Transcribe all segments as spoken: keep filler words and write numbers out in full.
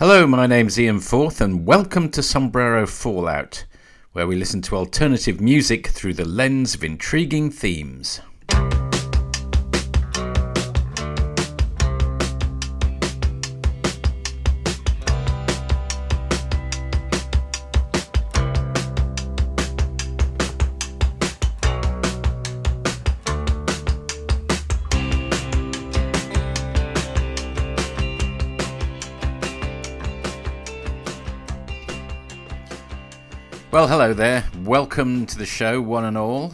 Hello, my name's Ian Forth and welcome to Sombrero Fallout, where we listen to alternative music through the lens of intriguing themes. Well, hello there. Welcome to the show, one and all.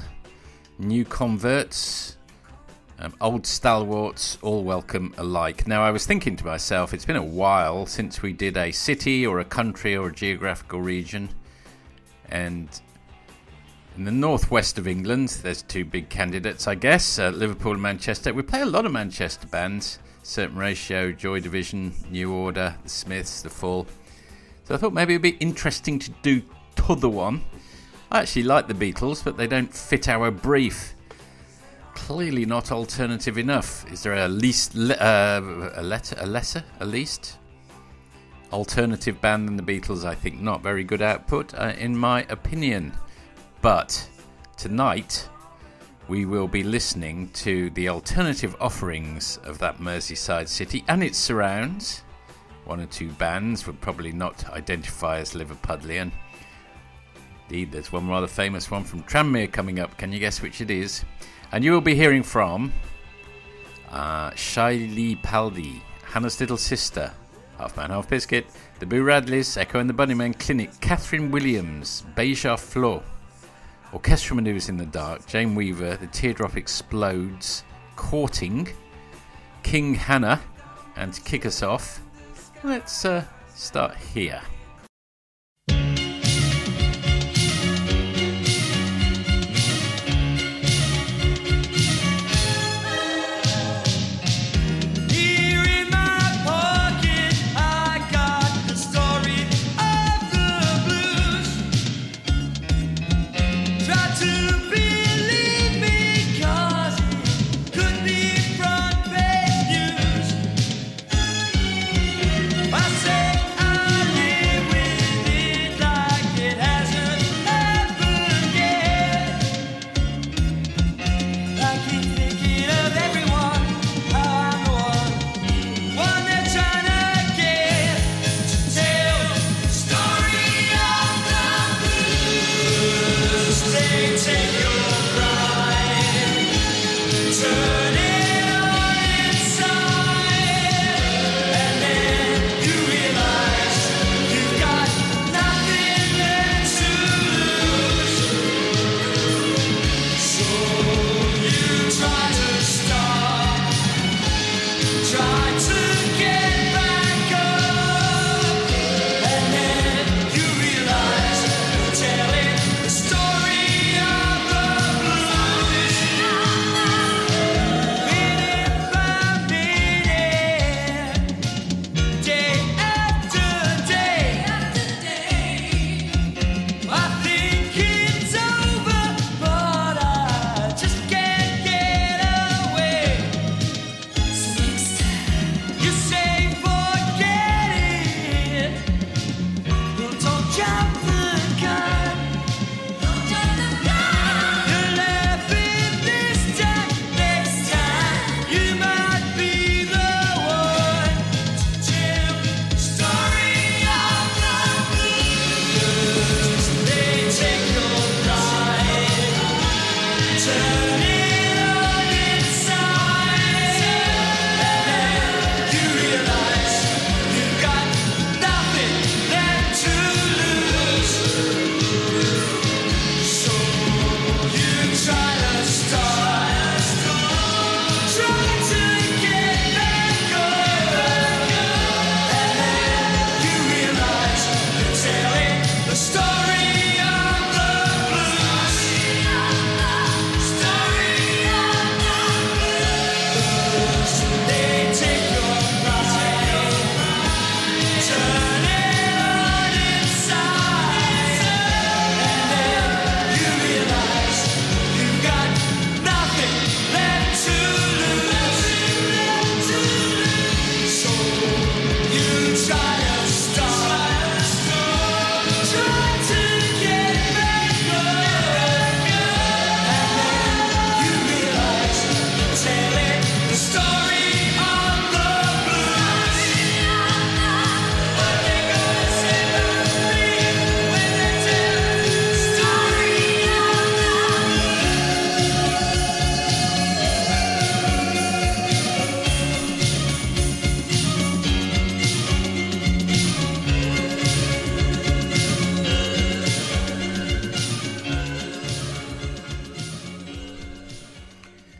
New converts, um, old stalwarts, all welcome alike. Now, I was thinking to myself, it's been a while since we did a city or a country or a geographical region. And in the northwest of England, there's two big candidates, I guess, uh, Liverpool and Manchester. We play a lot of Manchester bands, Certain Ratio, Joy Division, New Order, The Smiths, The Fall. So I thought maybe it would be interesting to do other one. I actually like the Beatles, but they don't fit our brief. Clearly not alternative enough. Is there a least, le- uh, a letter, a lesser, a least alternative band than the Beatles? I think not. Very good output, uh, in my opinion. But tonight we will be listening to the alternative offerings of that Merseyside city and its surrounds. One or two bands would probably not identify as Liverpudlian. Indeed, there's one rather famous one from Tranmere coming up. Can you guess which it is? And you will be hearing from uh, Shaili Paldi, Hannah's Little Sister, Half Man, Half Biscuit, The Boo Radleys, Echo and the Bunnymen, Clinic, Catherine Williams, Beija Flor, Orchestral Maneuvers in the Dark, Jane Weaver, The Teardrop Explodes, Courting, King Hannah, and to kick us off, let's uh, start here. I say I live.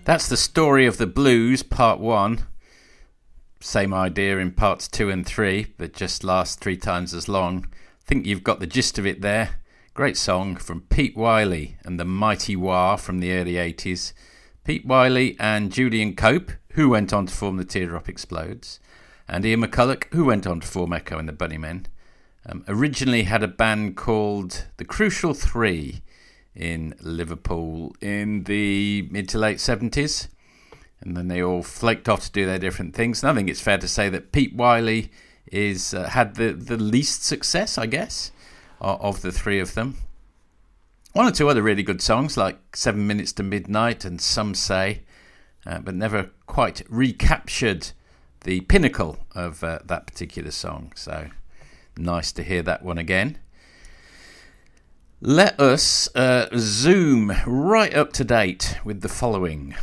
That's the story of the blues, part one. Same idea in parts two and three, but just lasts three times as long. I think you've got the gist of it there. Great song from Pete Wylie and the Mighty Wah from the early eighties. Pete Wylie and Julian Cope, who went on to form The Teardrop Explodes, and Ian McCulloch, who went on to form Echo and the Bunnymen, um, originally had a band called the Crucial Three in Liverpool in the mid to late seventies, and then they all flaked off to do their different things. And I think it's fair to say that Pete Wylie is uh, had the, the least success, I guess, of the three of them. One or two other really good songs like Seven Minutes to Midnight and Some Say, uh, but never quite recaptured the pinnacle of uh, that particular song. So nice to hear that one again. Let us uh, zoom right up to date with the following.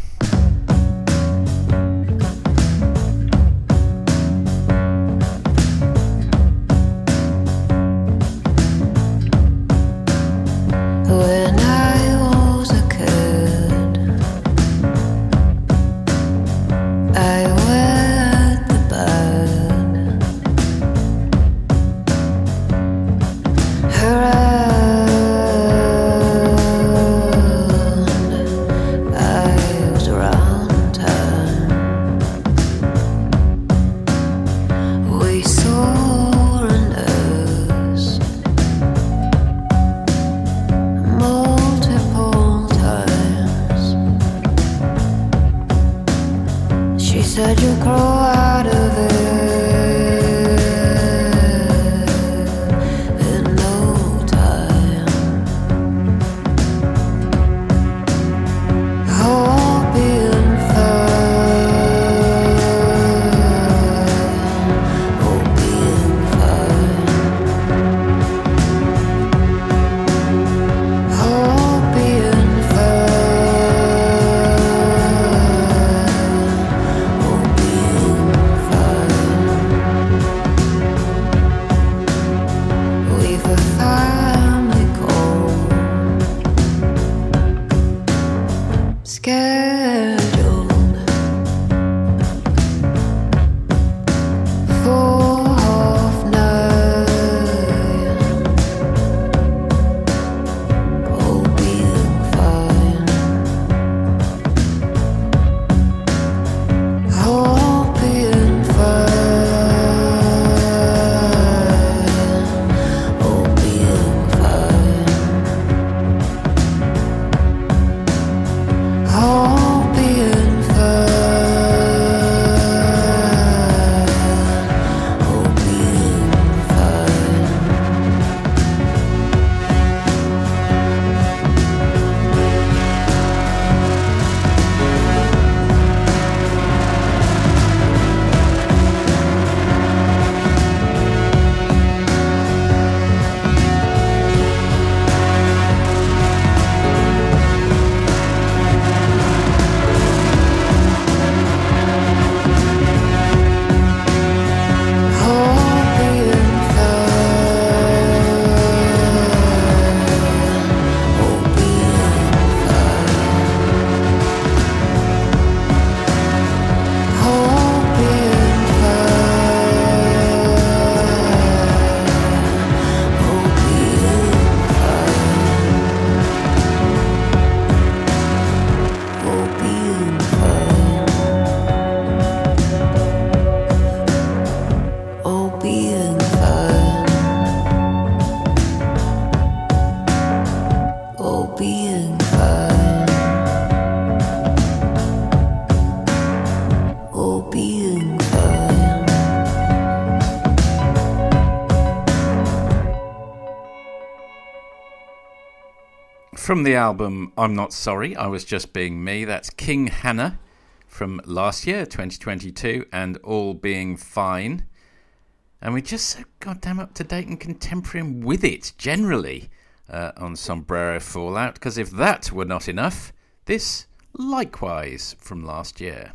From the album I'm Not Sorry, I Was Just Being Me, that's King Hannah from last year, twenty twenty-two, and All Being Fine. And we're just so goddamn up to date and contemporary with it, generally, uh, on Sombrero Fallout, because if that were not enough, this likewise from last year.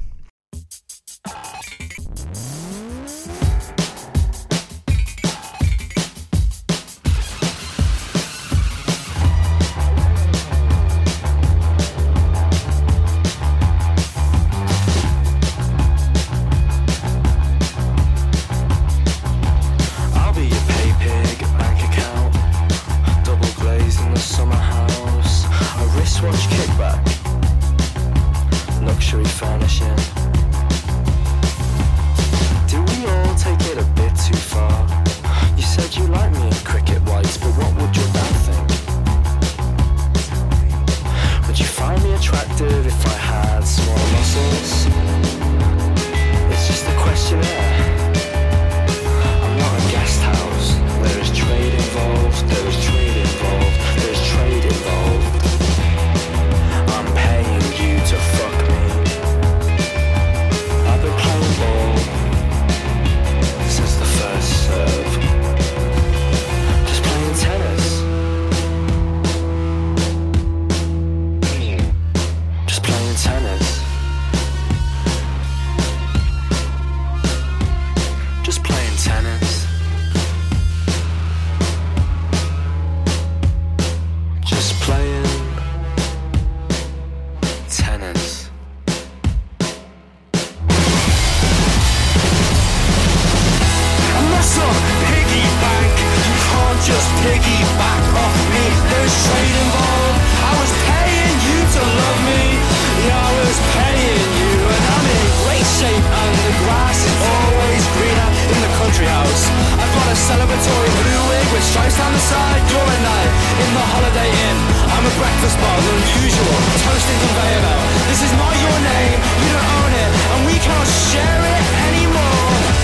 on the side, you're at night. In the Holiday Inn, I'm a breakfast bar, the unusual, toasting conveyor belt. This is not your name, you don't own it, and we can't share it anymore.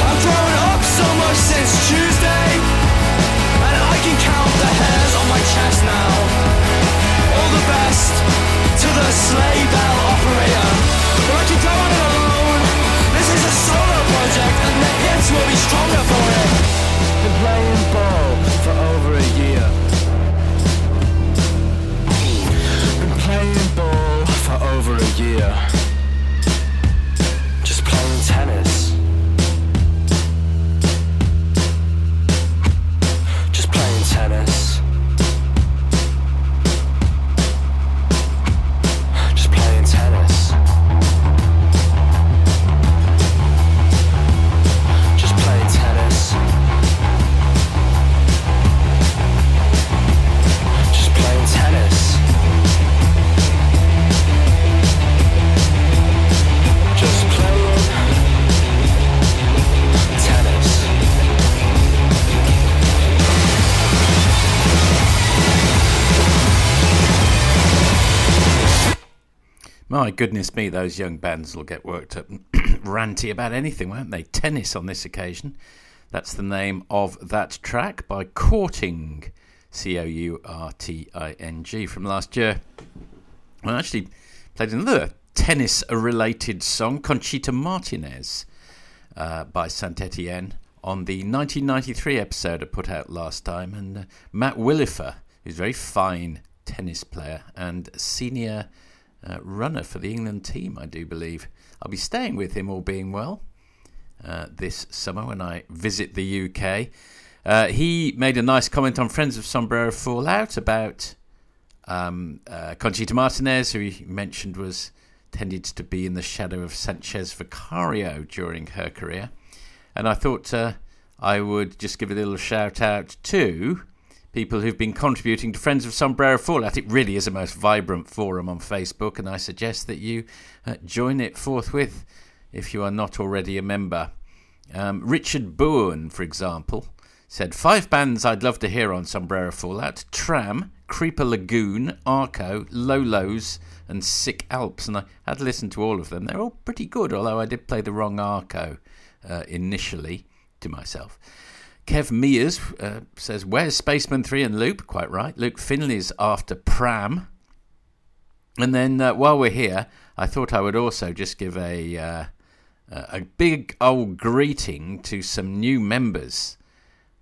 I've grown up so much since Tuesday, and I can count the hairs on my chest now. All the best to the sleigh bell operator, but I can go on it alone. This is a solo project, and the hits will be stronger for it. Been playing ball for over a year. Been playing ball for over a year. Just playing tennis. Just playing tennis. Just playing tennis. Just playing tennis. Tennis. Just playing tennis. My goodness me, those young bands will get worked up and ranty about anything, won't they? Tennis on this occasion. That's the name of that track by Courting. C O U R T I N G from last year. Well, I actually played another tennis-related song, Conchita Martinez uh, by Saint Etienne, on the nineteen ninety-three episode I put out last time. And uh, Matt Willifer, who's a very fine tennis player and senior uh, runner for the England team, I do believe. I'll be staying with him, all being well, uh, this summer when I visit the U K. Uh, he made a nice comment on Friends of Sombrero Fallout about um, uh, Conchita Martinez, who he mentioned was tended to be in the shadow of Sanchez Vicario during her career. And I thought uh, I would just give a little shout out to people who've been contributing to Friends of Sombrero Fallout. It really is a most vibrant forum on Facebook, and I suggest that you uh, join it forthwith if you are not already a member. Um, Richard Boone, for example, said, five bands I'd love to hear on Sombrero Fallout: Tram, Creeper Lagoon, Arco, Lolo's and Sick Alps. And I had listened to all of them. They're all pretty good, although I did play the wrong Arco uh, initially to myself. Kev Mears uh, says, where's Spaceman three and Luke? Quite right. Luke Finley's after Pram. And then uh, while we're here, I thought I would also just give a, uh, a big old greeting to some new members.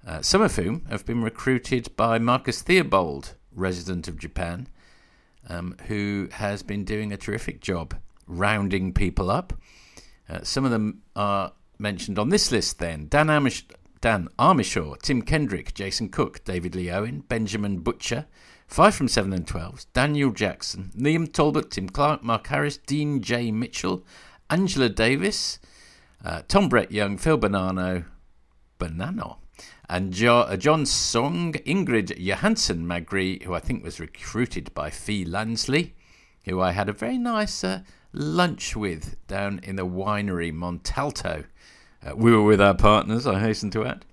Uh, some of whom have been recruited by Marcus Theobald, resident of Japan, um, who has been doing a terrific job rounding people up. Uh, some of them are mentioned on this list then. Dan, Amish- Dan Armishaw, Tim Kendrick, Jason Cook, David Lee Owen, Benjamin Butcher, Five from Seven and Twelves, Daniel Jackson, Liam Talbot, Tim Clark, Mark Harris, Dean J. Mitchell, Angela Davis, uh, Tom Brett Young, Phil Bonanno, Bonanno. And John Song, Ingrid Johansson Magri, who I think was recruited by Fee Lansley, who I had a very nice uh, lunch with down in the winery Montalto. Uh, we were with our partners, I hasten to add.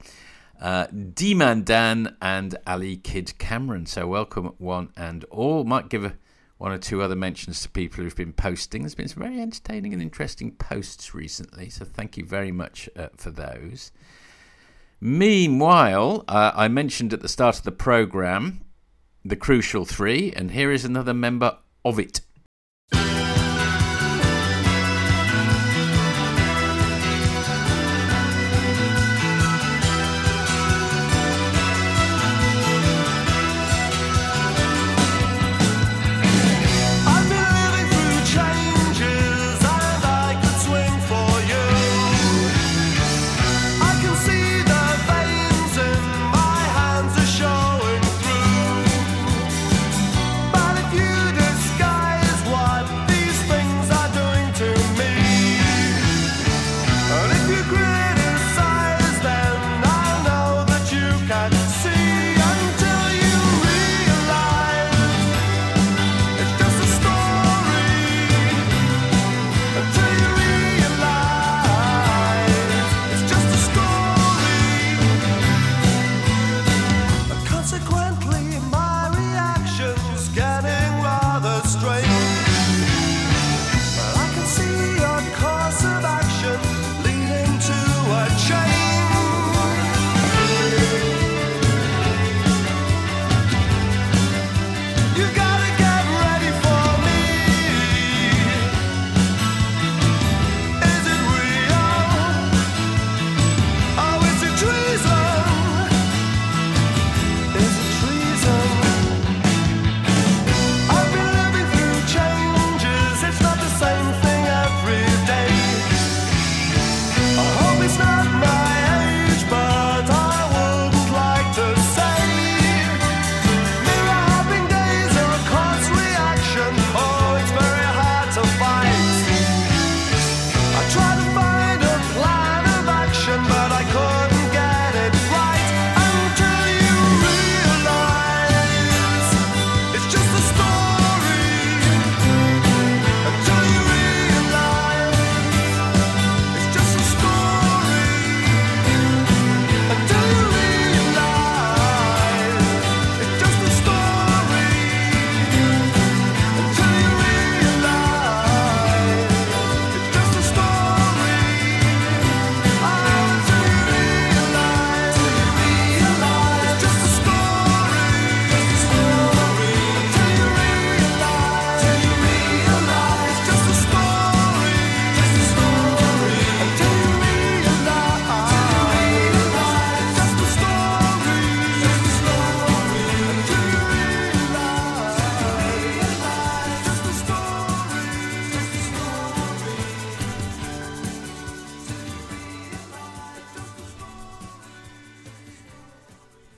Uh, D-Man Dan and Ali Kid Cameron. So welcome one and all. Might give a, one or two other mentions to people who've been posting. There's been some very entertaining and interesting posts recently, so thank you very much uh, for those. Meanwhile, uh, I mentioned at the start of the programme the Crucial Three, and here is another member of it. Sky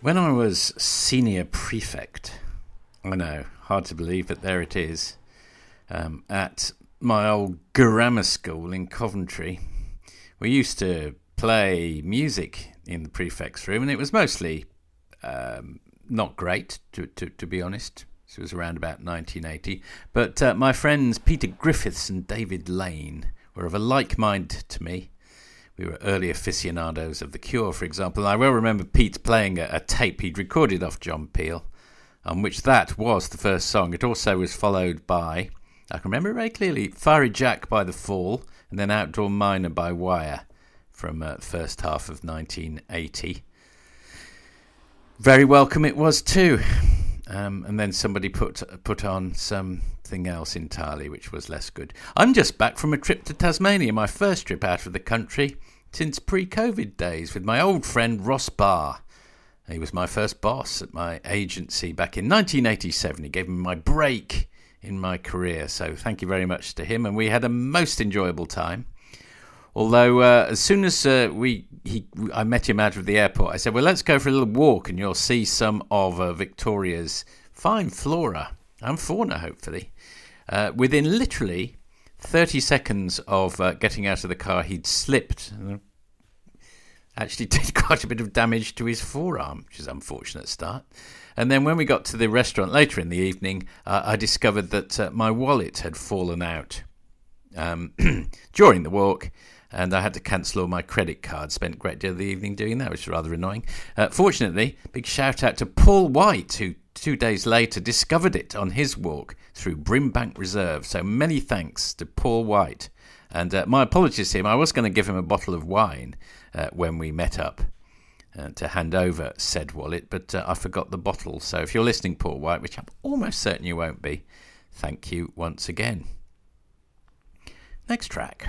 When I was senior prefect, I know, hard to believe, but there it is, um, at my old grammar school in Coventry, we used to play music in the prefect's room, and it was mostly um, not great, to, to, to be honest. So it was around about nineteen eighty. But uh, my friends Peter Griffiths and David Lane were of a like mind to me. We were early aficionados of The Cure, for example. I well remember Pete playing a, a tape he'd recorded off John Peel, on which that was the first song. It also was followed by, I can remember it very clearly, Fiery Jack by The Fall, and then Outdoor Miner by Wire from the uh, first half of nineteen eighty. Very welcome it was too. Um, and then somebody put put on something else entirely, which was less good. I'm just back from a trip to Tasmania, my first trip out of the country since pre-COVID days, with my old friend Ross Barr. He was my first boss at my agency back in nineteen eighty-seven. He gave me my break in my career, so thank you very much to him. And we had a most enjoyable time. Although uh, as soon as uh, we he, I met him out of the airport, I said, well, let's go for a little walk and you'll see some of uh, Victoria's fine flora and fauna, hopefully. Uh, within literally thirty seconds of uh, getting out of the car, he'd slipped and actually did quite a bit of damage to his forearm, which is an unfortunate start. And then when we got to the restaurant later in the evening, uh, I discovered that uh, my wallet had fallen out um, during the walk. And I had to cancel all my credit cards. Spent a great deal of the evening doing that, which is rather annoying. Uh, fortunately, big shout out to Paul White, who two days later discovered it on his walk through Brimbank Reserve. So many thanks to Paul White. And uh, my apologies to him. I was going to give him a bottle of wine uh, when we met up uh, to hand over said wallet, but uh, I forgot the bottle. So if you're listening, Paul White, which I'm almost certain you won't be, thank you once again. Next track.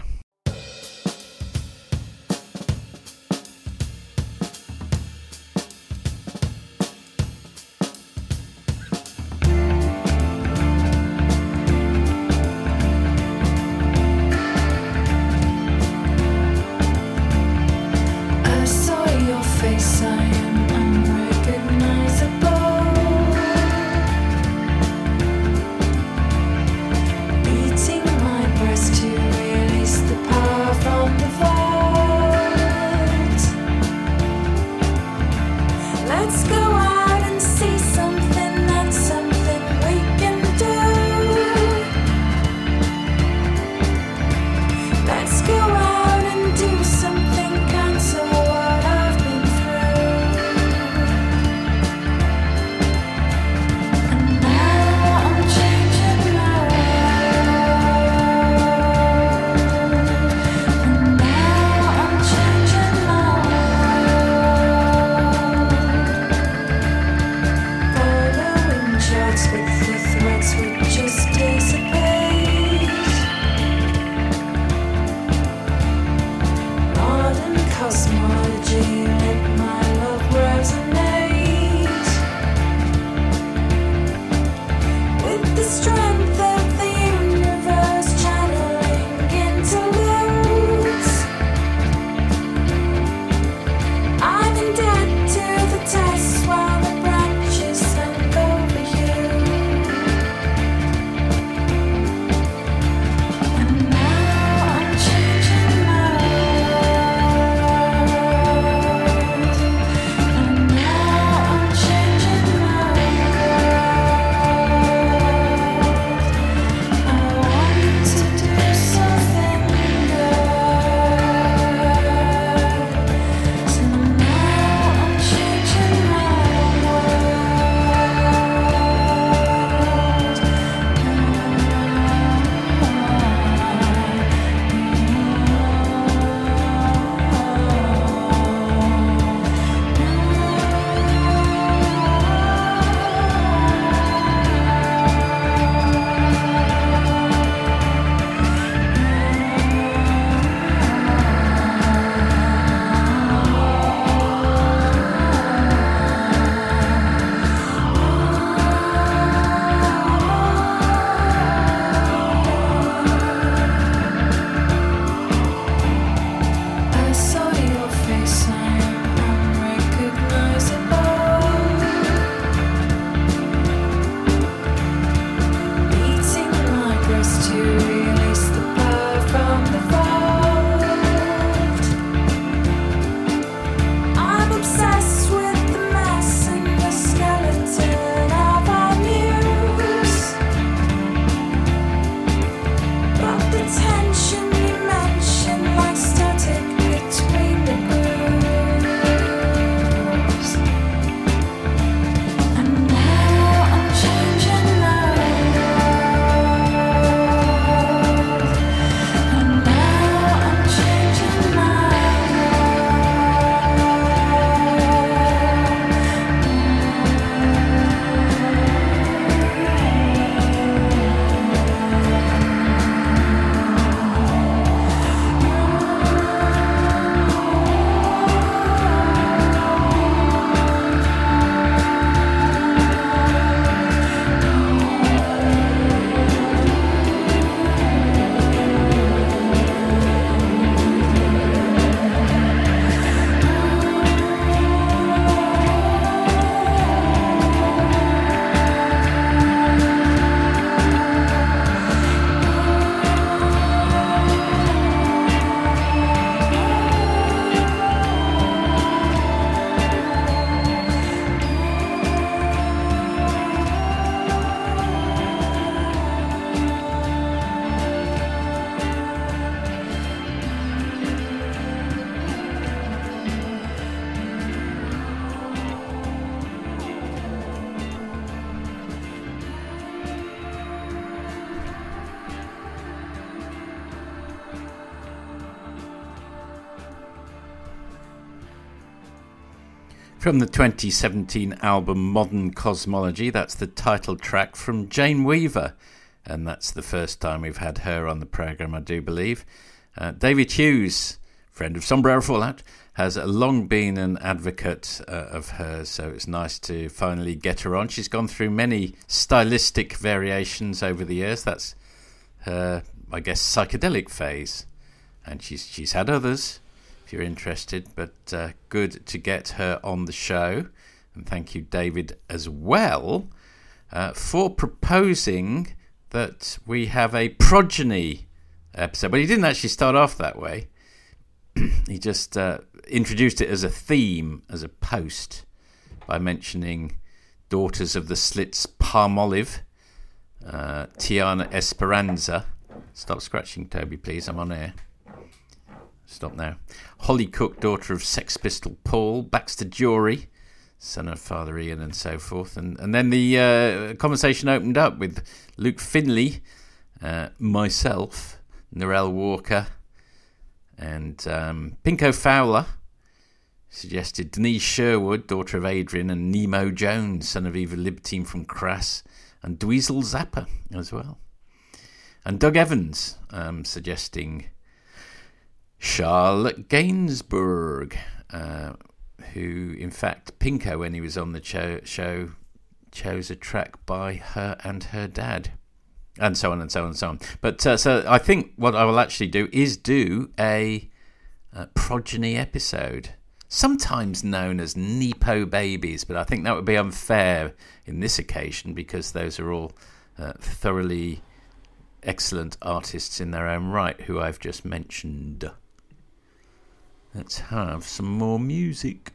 From the twenty seventeen album Modern Cosmology, that's the title track from Jane Weaver, and that's the first time we've had her on the programme, I do believe. Uh, David Hughes, friend of Sombrero Fallout, has long been an advocate uh, of hers, so it's nice to finally get her on. She's gone through many stylistic variations over the years. That's her, I guess, psychedelic phase, and she's she's had others, if you're interested, but uh, good to get her on the show. And thank you, David, as well, uh, for proposing that we have a progeny episode. But he didn't actually start off that way. He just uh, introduced it as a theme, as a post, by mentioning Daughters of the Slits Palmolive, uh, Tiana Esperanza. Stop scratching, Toby, please. I'm on air. Stop now. Holly Cook, daughter of Sex Pistol Paul, Baxter Jory, son of Father Ian, and so forth. And and then the uh, conversation opened up with Luke Finley, uh, myself, Narelle Walker, and um, Pinko Fowler suggested Denise Sherwood, daughter of Adrian, and Nemo Jones, son of Eva Libertine from Crass, and Dweezil Zappa as well. And Doug Evans um, suggesting Charlotte Gainsbourg, uh, who, in fact, Pinko, when he was on the cho- show, chose a track by her and her dad, and so on and so on and so on. But uh, so I think what I will actually do is do a, a progeny episode, sometimes known as Nepo Babies, but I think that would be unfair in this occasion because those are all uh, thoroughly excellent artists in their own right who I've just mentioned. Let's have some more music.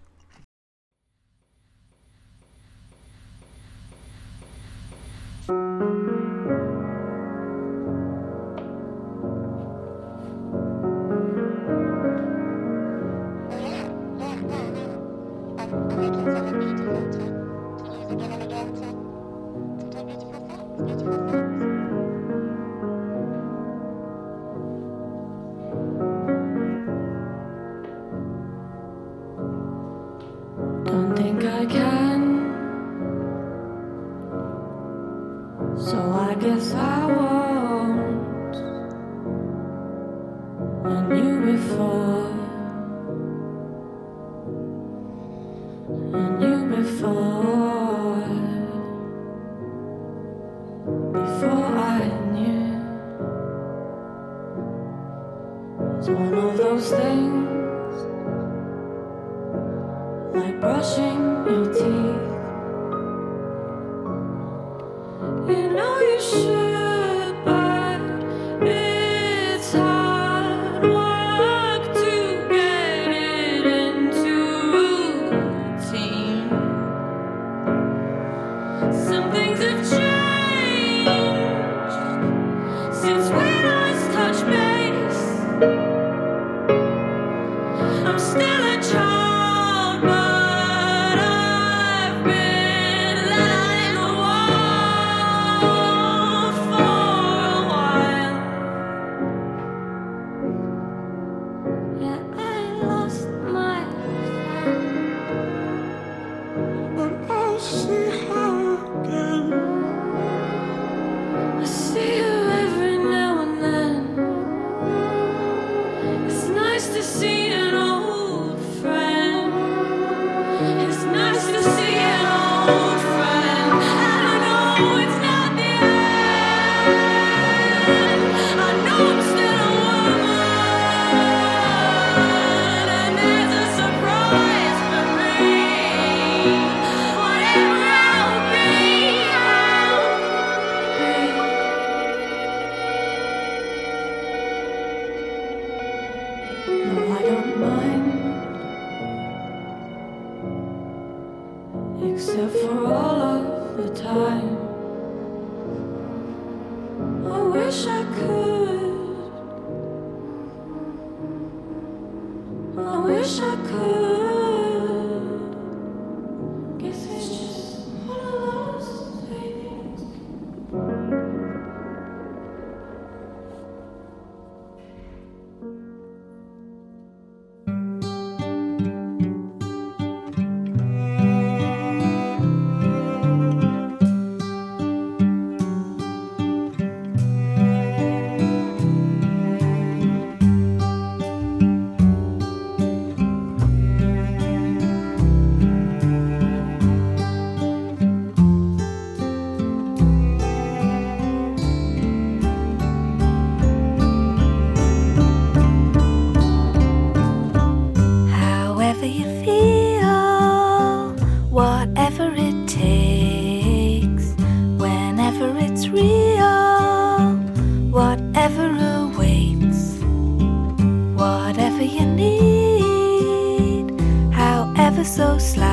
ever so slight.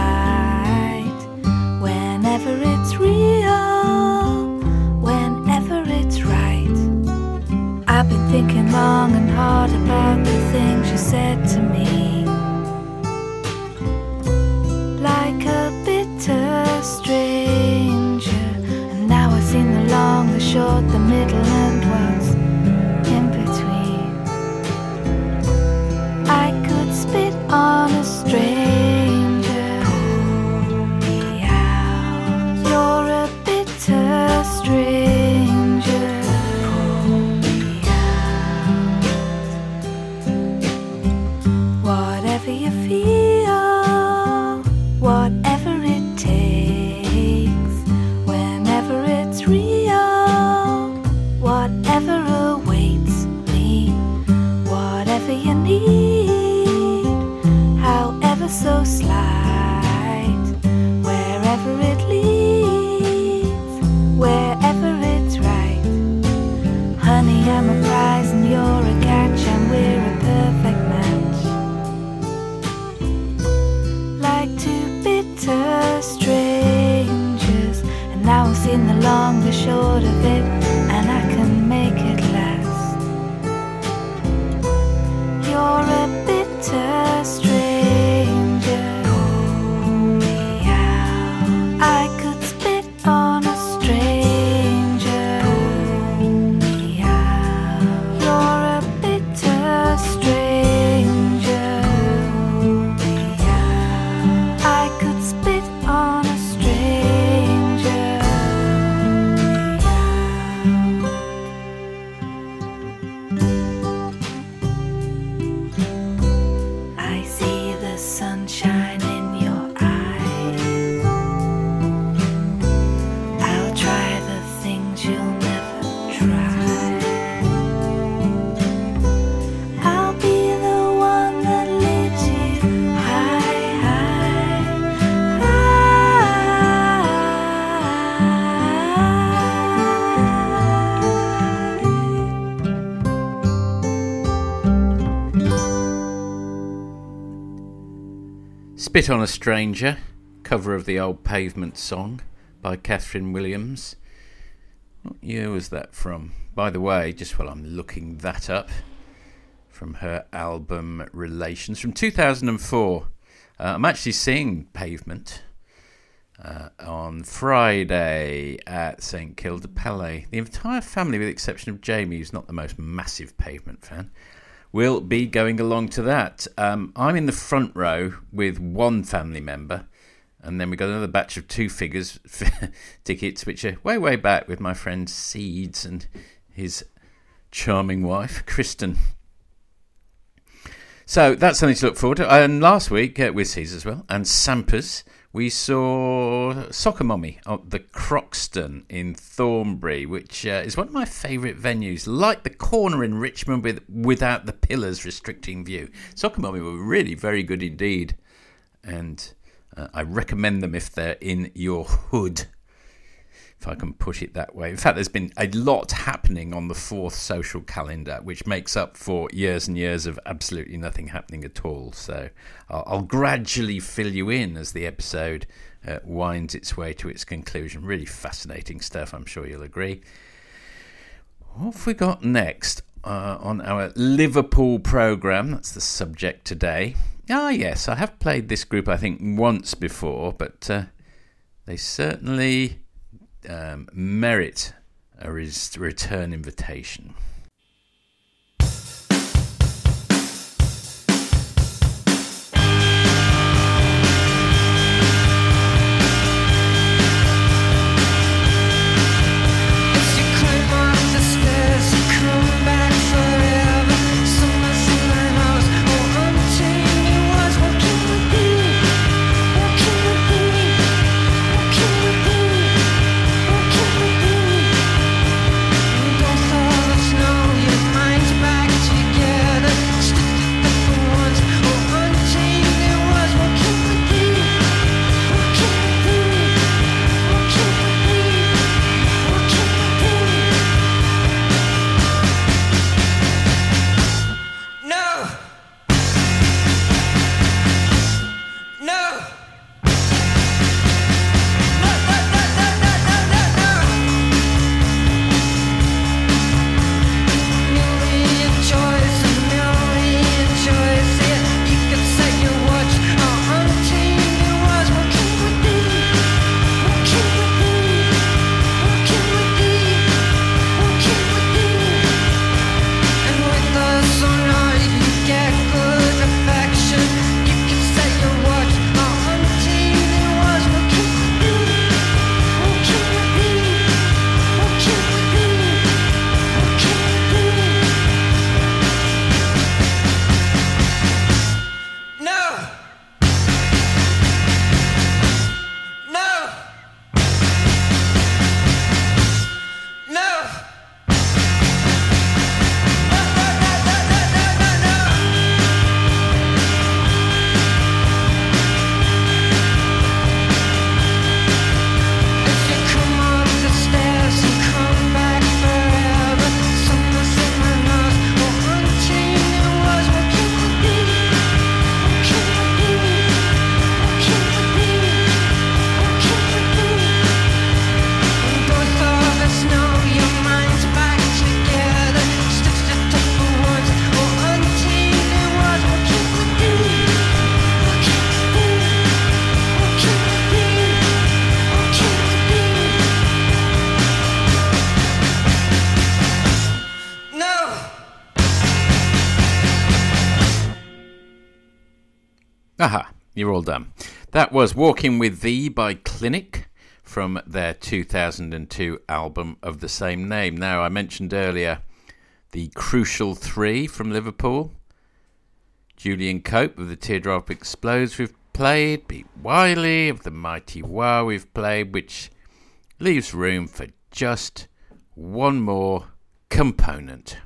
Whenever it's real, whenever it's right. I've been thinking long and hard about the things you said to me, like a bitter stranger. And now I've seen the long, the short, the middle, and what's in between. I could spit on a stranger, pull me out. You're a bitter stranger, pull me out. Whatever you feel, whatever it takes, whenever it's real, whatever awaits me, whatever you need, so slight, wherever it leads, wherever it's right. Honey, I'm a prize and you're a catch, and we're a perfect match, like two bitter strangers. And now I've seen the long, the short of it, and I can make it last. You're a bitter stranger, Spit on a Stranger, cover of the Old Pavement Song by Catherine Williams. What year was that from? By the way, just while I'm looking that up, from her album Relations from two thousand four. Uh, I'm actually seeing Pavement uh, on Friday at Saint Kilda Palais. The entire family, with the exception of Jamie, who's not the most massive Pavement fan, we'll be going along to that. Um, I'm in the front row with one family member, and then we've got another batch of two figures tickets, which are way, way back with my friend Seeds and his charming wife, Kristen. So that's something to look forward to. And last week, uh, with Seeds as well, and Sampers, we saw Soccer Mommy at the Croxton in Thornbury, which uh, is one of my favourite venues, like the Corner in Richmond with without the pillars restricting view. Soccer Mommy were really very good indeed, and uh, I recommend them if they're in your hood, if I can put it that way. In fact, there's been a lot happening on the fourth social calendar, which makes up for years and years of absolutely nothing happening at all. So I'll, I'll gradually fill you in as the episode uh, winds its way to its conclusion. Really fascinating stuff, I'm sure you'll agree. What have we got next uh, on our Liverpool programme? That's the subject today. Ah, yes, I have played this group, I think, once before, but uh, they certainly... Um, merit a return invitation. No. You're all done. That was Walking With Thee by Clinic from their two thousand two album of the same name. Now, I mentioned earlier the Crucial Three from Liverpool. Julian Cope of The Teardrop Explodes we've played. Pete Wylie of the Mighty Wah we've played, which leaves room for just one more component.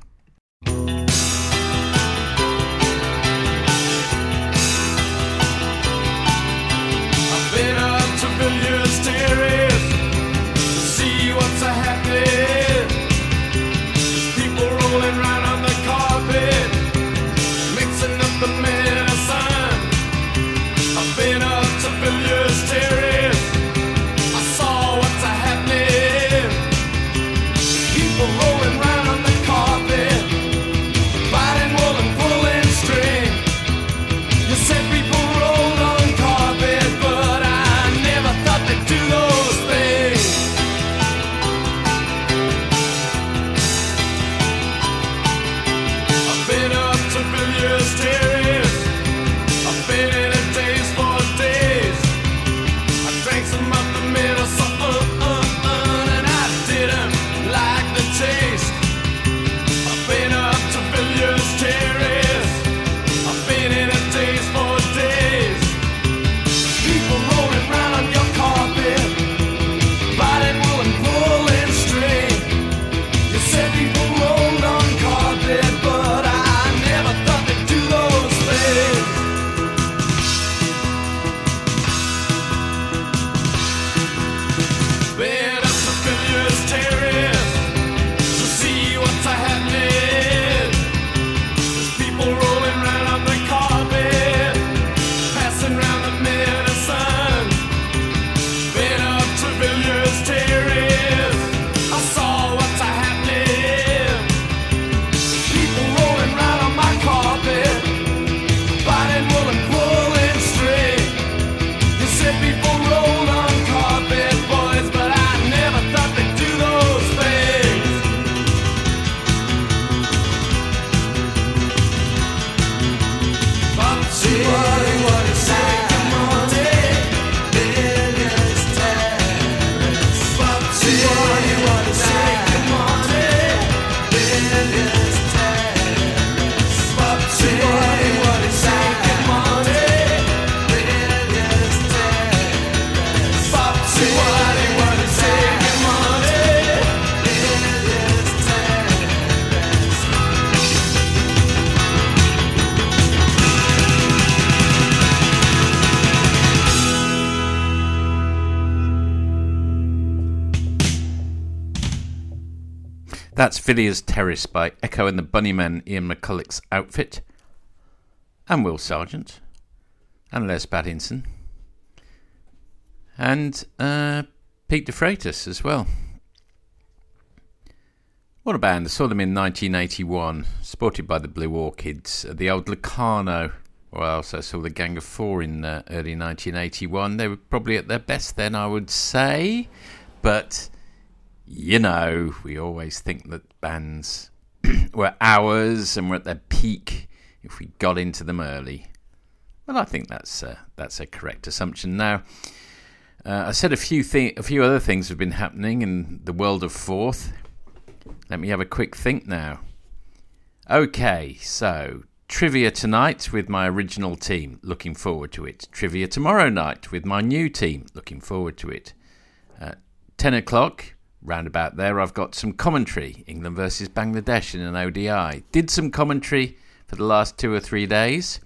That's Villiers Terrace by Echo and the Bunnymen, Ian McCulloch's outfit, and Will Sargent, and Les Badinson, and uh, Pete De Freitas as well. What a band. I saw them in nineteen eighty-one, supported by the Blue Orchids at the old Locarno, or I also saw the Gang of Four in uh, early nineteen eighty-one. They were probably at their best then, I would say, but... You know, we always think that bands were ours and were at their peak if we got into them early. Well, I think that's a, that's a correct assumption. Now, uh, I said a few thi- a few other things have been happening in the world of Forth. Let me have a quick think now. Okay, so trivia tonight with my original team. Looking forward to it. Trivia tomorrow night with my new team. Looking forward to it. Uh, ten o'clock... Round about there, I've got some commentary. England versus Bangladesh in an O D I. Did some commentary for the last two or three days.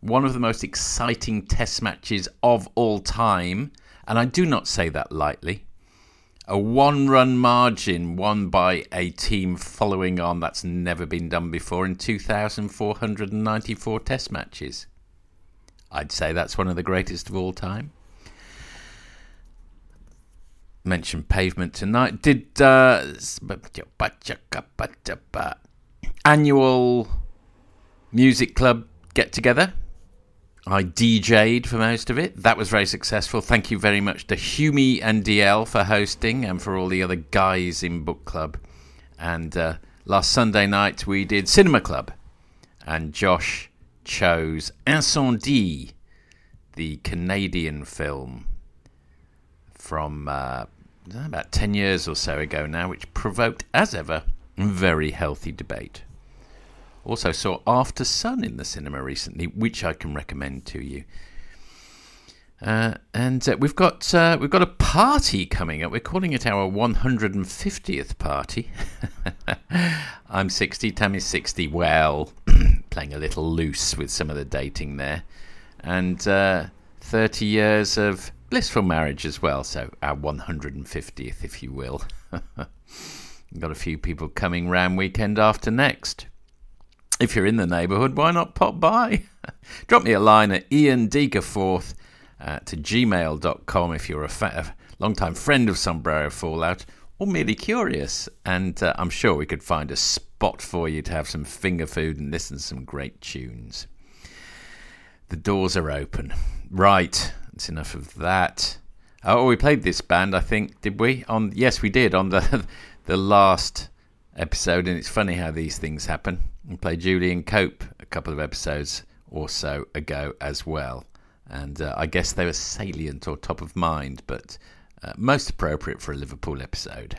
One of the most exciting test matches of all time. And I do not say that lightly. A one-run margin won by a team following on. That's never been done before in two thousand four hundred ninety-four test matches. I'd say that's one of the greatest of all time. Mentioned Pavement tonight. Did uh, annual music club get together. I D J'd for most of it. That was very successful. Thank you very much to Humie and D L for hosting and for all the other guys in book club. And uh, last Sunday night we did cinema club, and Josh chose Incendie the Canadian film from uh, about ten years or so ago now, which provoked, as ever, very healthy debate. Also saw After Sun in the cinema recently, which I can recommend to you. Uh, and uh, we've got uh, we've got a party coming up. We're calling it our one hundred fiftieth party. I'm sixty, Tammy's sixty. Well, playing a little loose with some of the dating there. And uh, thirty years of blissful marriage as well. So our one hundred fiftieth, if you will. Got a few people coming round weekend after next. If you're in the neighbourhood, why not pop by? Drop me a line at ian deaker forth Uh, to gmail dot com if you're a, fa- a long-time friend of Sombrero Fallout or merely curious, and uh, I'm sure we could find a spot for you to have some finger food and listen to some great tunes. The doors are open. Right, that's enough of that. Oh, we played this band, I think, did we? On yes, we did, on the the last episode, and it's funny how these things happen. We played Julian Cope a couple of episodes or so ago as well. And uh, I guess they were salient or top of mind, but uh, most appropriate for a Liverpool episode.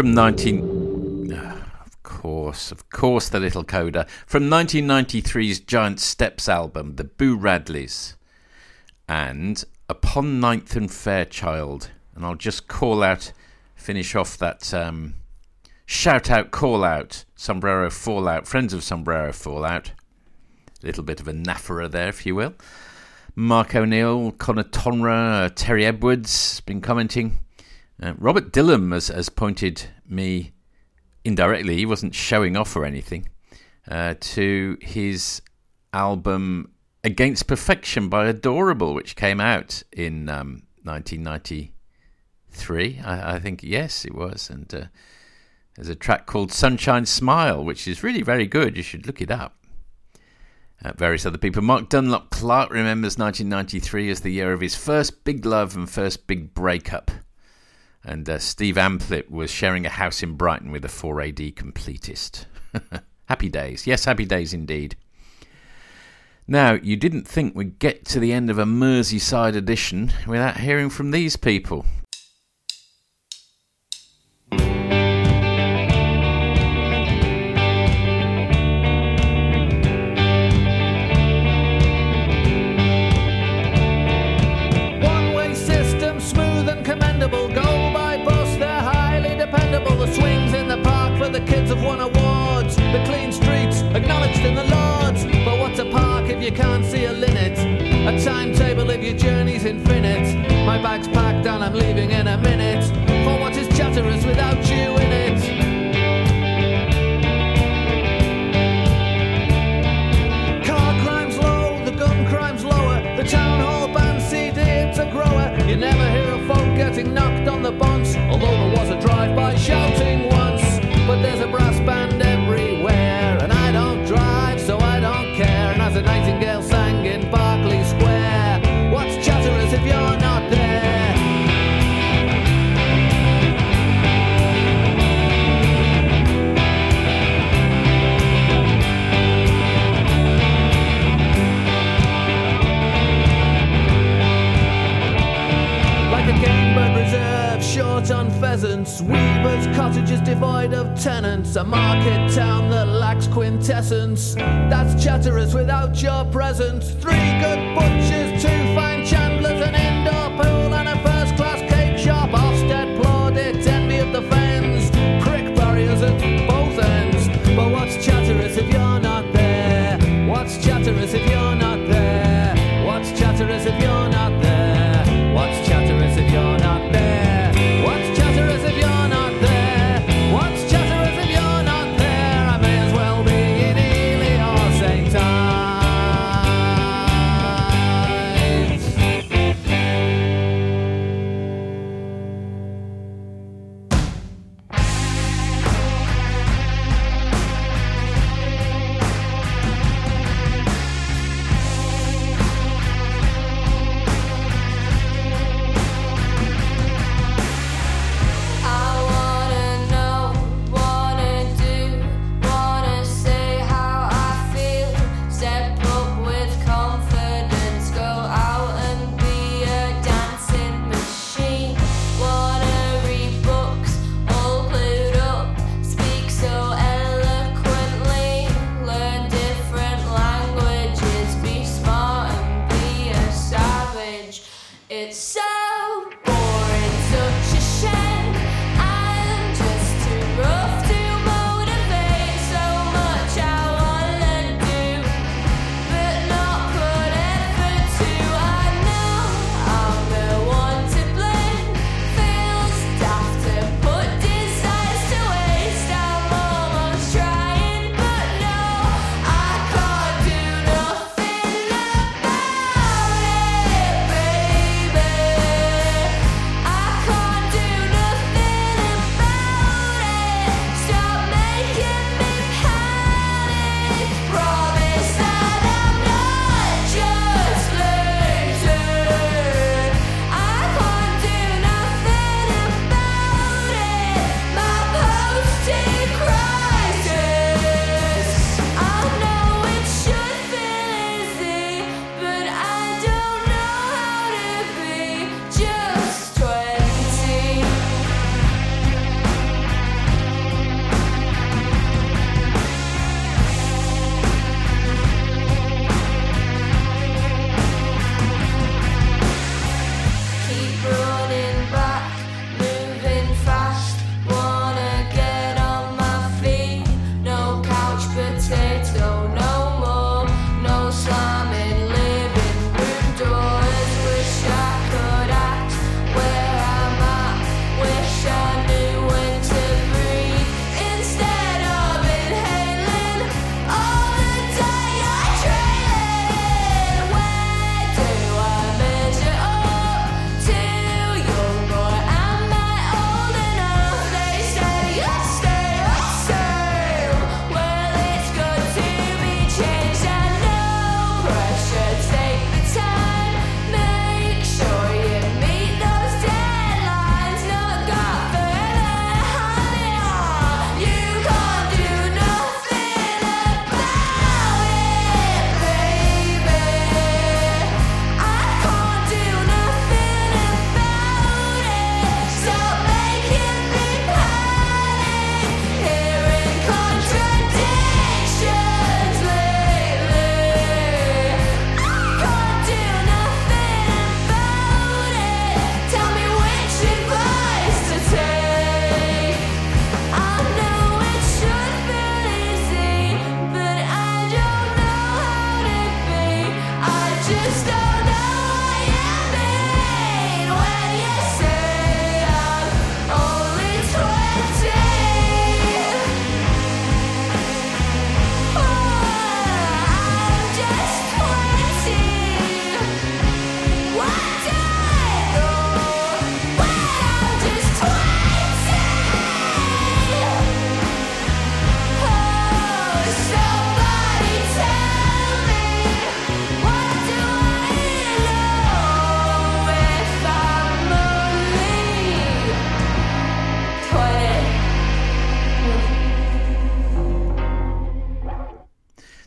From nineteen... Of course, of course, the little coda. From nineteen ninety-three's Giant Steps album, The Boo Radleys. And Upon Ninth and Fairchild. And I'll just call out, finish off that... Um, shout out, call out, Sombrero Fallout, friends of Sombrero Fallout. Little bit of a naffera there, if you will. Mark O'Neill, Conor Tonra, uh, Terry Edwards has been commenting. Uh, Robert Dillum has, has pointed me indirectly, he wasn't showing off or anything, uh, to his album Against Perfection by Adorable, which came out in um, nineteen ninety-three, I, I think, yes, it was. And uh, there's a track called Sunshine Smile, which is really very good. You should look it up. Uh, various other people. Mark Dunlop Clark remembers nineteen ninety-three as the year of his first big love and first big breakup. And uh, Steve Amplett was sharing a house in Brighton with a four A D completist. Happy days. Yes, happy days indeed. Now, you didn't think we'd get to the end of a Merseyside edition without hearing from these people. You can't see a linnet, a timetable if your journey's infinite. My bag's packed and I'm leaving in a minute, for what is chatterers without you in it. Car crime's low, the gun crime's lower, the town hall band C D, it's a grower. You never hear of folk getting knocked on the bunts, although there was a drive-by shouting once. But there's a brass band everywhere, and I don't drive so I don't care. As a nightingale sang in Berkeley Square, what's chatterers if you're not there? Like a game bird reserve, short on pheasants, weavers' cottages devoid of tenants, a market town that lacks quintessence. That's chatterers without your presence. Three good butchers, two fine chandlers, an indoor pool and a first-class cake shop. Ofsted plaudits, envy of the fens, prick barriers at both ends. But what's chatterers if you're not there? What's chatterers if you're not there? What's chatterers if you're not there? What's chatterers if you're not there? Baby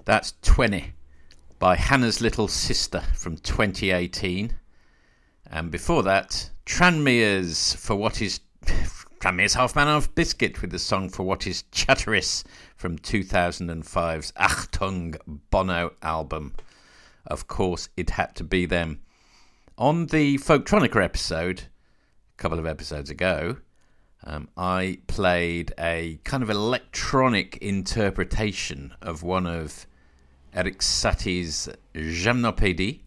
That's twenty by Hannah's Little Sister from twenty eighteen. And before that, Tranmere's for what is Tranmere's Half Man, Half Biscuit with the song For What Is Chatteris from two thousand five's Achtung Bono album. Of course, it had to be them. On the Folktronica episode, a couple of episodes ago, Um, I played a kind of electronic interpretation of one of Eric Satie's Jamnopédie,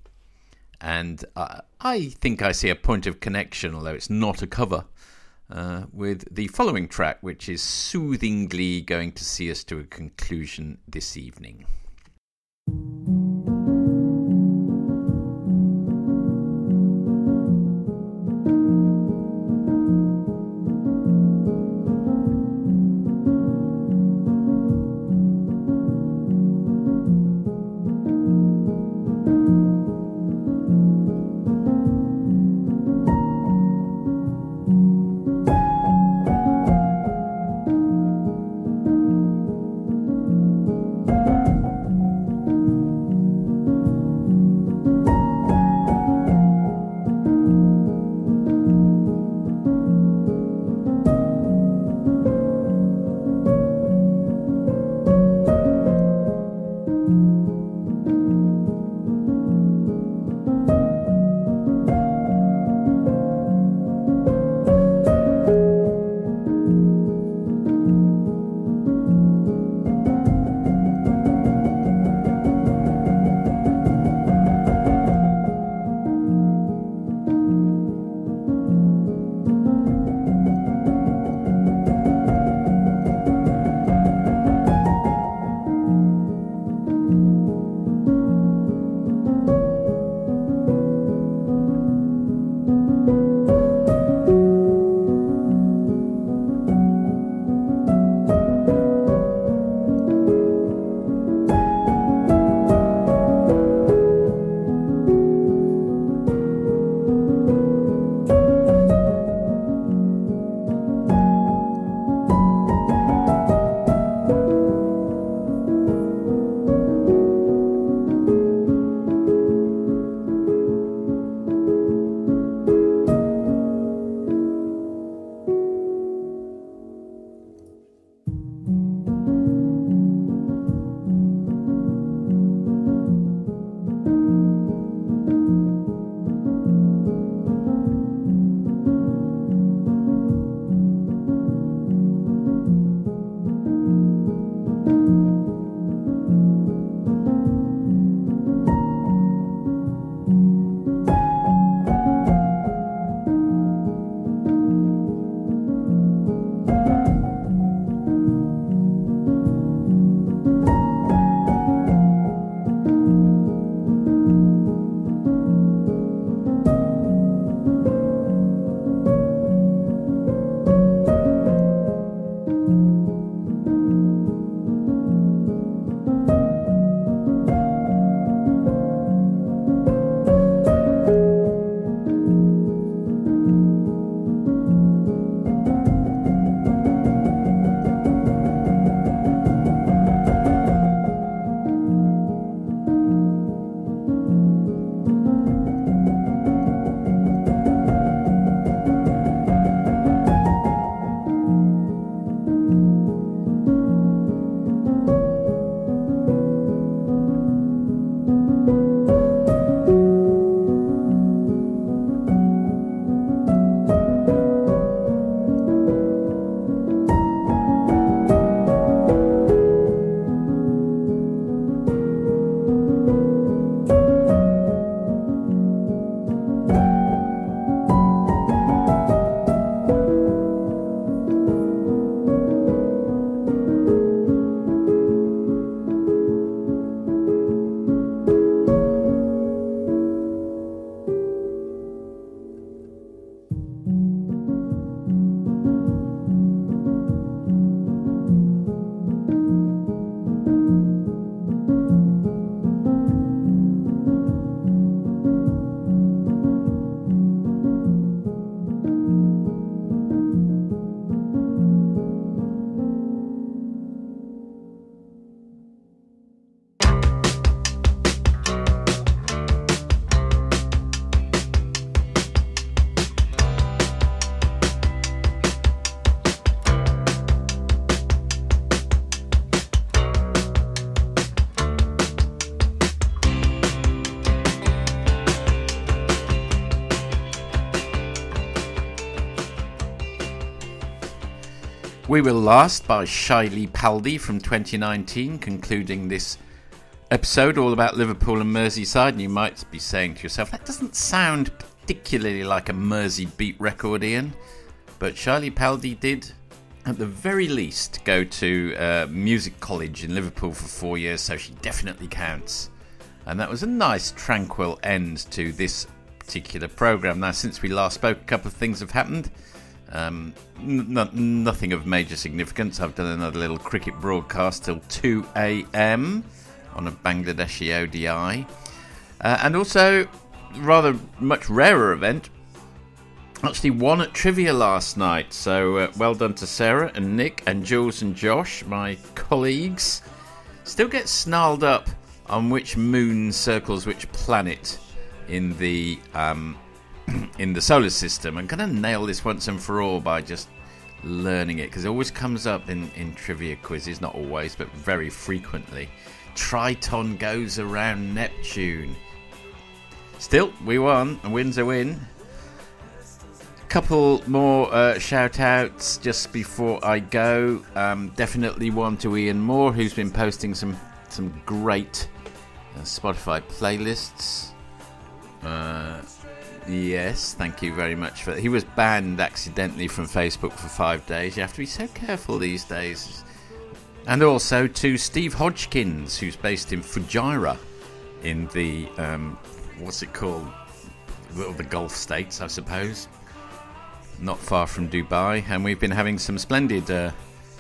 and I, I think I see a point of connection, although it's not a cover, uh, with the following track, which is soothingly going to see us to a conclusion this evening. We Were Last by Shaili Paldi from twenty nineteen, concluding this episode all about Liverpool and Merseyside. And you might be saying to yourself, that doesn't sound particularly like a Mersey beat record, Ian. But Shaili Paldi did, at the very least, go to uh, music college in Liverpool for four years, so she definitely counts. And that was a nice, tranquil end to this particular programme. Now, since we last spoke, a couple of things have happened. Um, n- nothing of major significance. I've done another little cricket broadcast till two a.m. on a Bangladeshi O D I. Uh, and also, rather much rarer event, actually won at trivia last night. So uh, well done to Sarah and Nick and Jules and Josh, my colleagues. Still get snarled up on which moon circles which planet in the um, in the solar system. I'm going to nail this once and for all by just learning it, because it always comes up in, in trivia quizzes, not always, but very frequently. Triton goes around Neptune. Still, we won, and win's a win. A couple more uh, shout-outs just before I go. Um, definitely one to Ian Moore, who's been posting some, some great uh, Spotify playlists. Uh, yes, thank you very much for that. He was banned accidentally from Facebook for five days. You have to be so careful these days. And also to Steve Hodgkins, who's based in Fujairah in the, um, what's it called? Well, the Gulf States, I suppose. Not far from Dubai. And we've been having some splendid uh,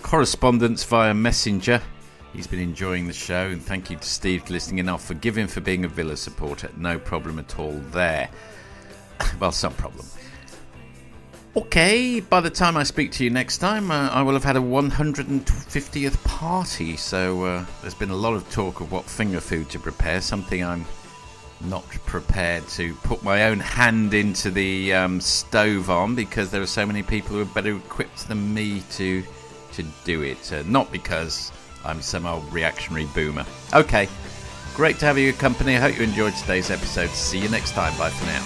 correspondence via Messenger. He's been enjoying the show, and thank you to Steve for listening, and I'll forgive him for being a Villa supporter. No problem at all there. Well, some problem. Okay, by the time I speak to you next time, uh, I will have had a one hundred fiftieth party, so uh, there's been a lot of talk of what finger food to prepare, something I'm not prepared to put my own hand into the um, stove on, because there are so many people who are better equipped than me to, to do it. Uh, not because I'm some old reactionary boomer. Okay, great to have your company. I hope you enjoyed today's episode. See you next time. Bye for now.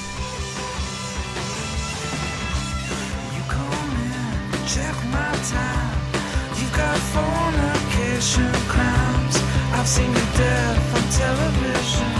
You call in, check my time. You've got fornication crimes. I've seen your death on television.